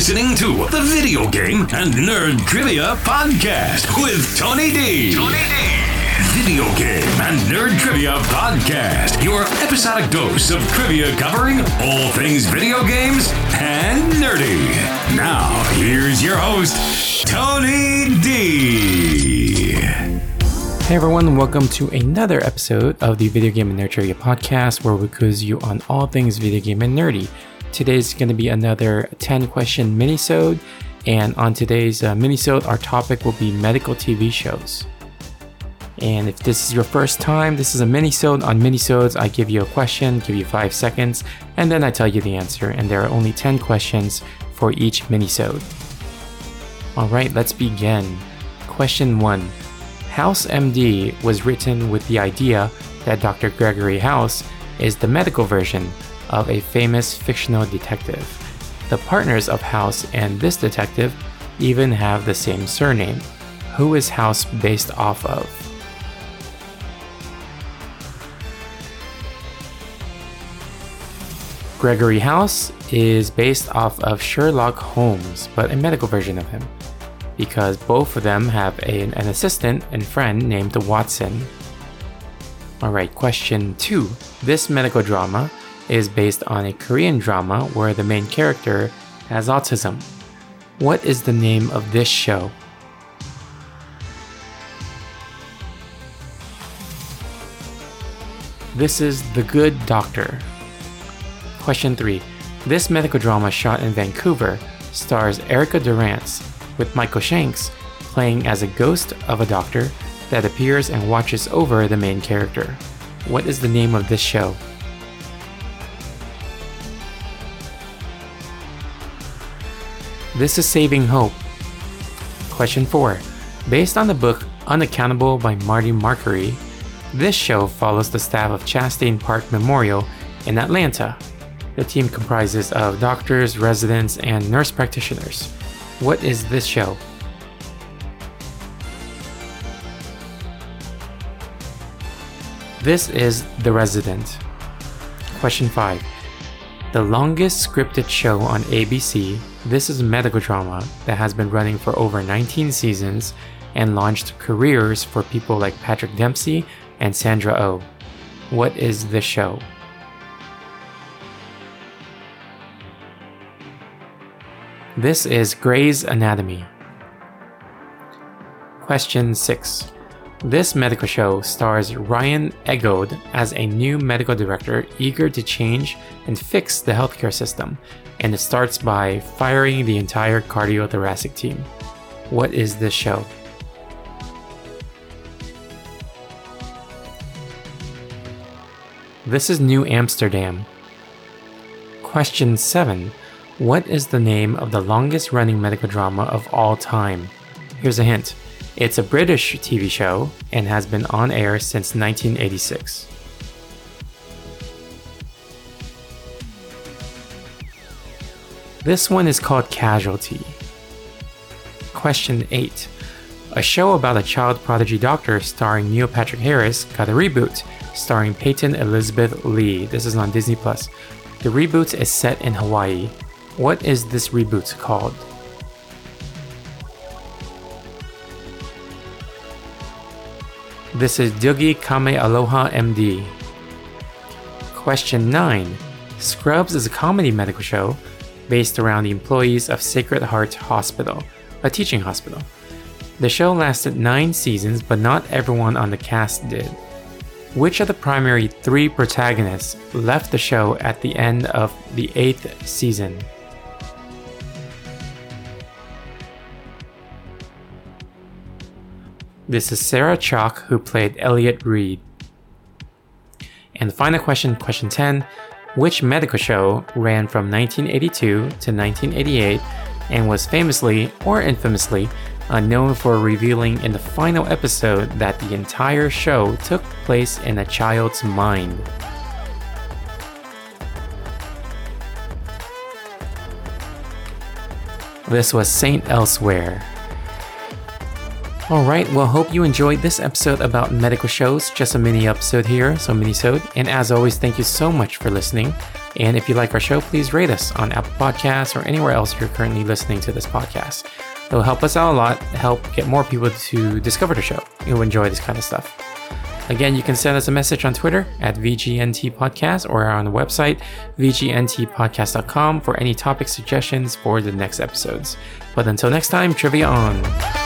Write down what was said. listening to the Video Game and Nerd Trivia Podcast with Tony D. Tony D. Video Game and Nerd Trivia Podcast. Your episodic dose of trivia covering all things video games and nerdy. Now, here's your host, Tony D. Hey everyone, welcome to another episode of the Video Game and Nerd Trivia Podcast, where we quiz you on all things video game and nerdy. Today's going to be another 10-question minisode, and on today's minisode, our topic will be medical TV shows. And if this is your first time, this is a minisode. On minisodes, I give you a question, give you 5 seconds, and then I tell you the answer. And there are only 10 questions for each minisode. All right, let's begin. Question 1. House M.D. was written with the idea that Dr. Gregory House is the medical version of a famous fictional detective. The partners of House and this detective even have the same surname. Who is House based off of? Gregory House is based off of Sherlock Holmes, but a medical version of him, because both of them have an assistant and friend named Watson. Alright, question 2. This medical drama is based on a Korean drama where the main character has autism. What is the name of this show? This is The Good Doctor. Question 3. This medical drama shot in Vancouver stars Erica Durance, with Michael Shanks playing as a ghost of a doctor that appears and watches over the main character. What is the name of this show? This is Saving Hope. Question 4. Based on the book Unaccountable by Marty Markary, this show follows the staff of Chastain Park Memorial in Atlanta. The team comprises of doctors, residents, and nurse practitioners. What is this show? This is The Resident. Question 5. The longest scripted show on ABC, this is a medical drama that has been running for over 19 seasons and launched careers for people like Patrick Dempsey and Sandra Oh. What is this show? This is Grey's Anatomy. Question 6. This medical show stars Ryan Eggold as a new medical director eager to change and fix the healthcare system, and it starts by firing the entire cardiothoracic team. What is this show? This is New Amsterdam. Question 7. What is the name of the longest-running medical drama of all time? Here's a hint. It's a British TV show and has been on air since 1986. This one is called Casualty. Question 8. A show about a child prodigy doctor starring Neil Patrick Harris got a reboot starring Peyton Elizabeth Lee. This is on Disney+. The reboot is set in Hawaii. What is this reboot called? This is Doogie Kamealoha M.D. Question 9. Scrubs is a comedy medical show based around the employees of Sacred Heart Hospital, a teaching hospital. The show lasted 9 seasons, but not everyone on the cast did. Which of the primary 3 protagonists left the show at the end of the 8th season? This is Sarah Chalk, who played Elliot Reed. And the final question, question 10. Which medical show ran from 1982 to 1988 and was famously, or infamously, known for revealing in the final episode that the entire show took place in a child's mind? This was Saint Elsewhere. Alright, well, hope you enjoyed this episode about medical shows. Just a mini episode here, so minisode. And as always, thank you so much for listening. And if you like our show, please rate us on Apple Podcasts or anywhere else you're currently listening to this podcast. It'll help us out a lot, help get more people to discover the show who enjoy this kind of stuff. Again, you can send us a message on Twitter at VGNT Podcast or on the website vgntpodcast.com for any topic suggestions for the next episodes. But until next time, trivia on!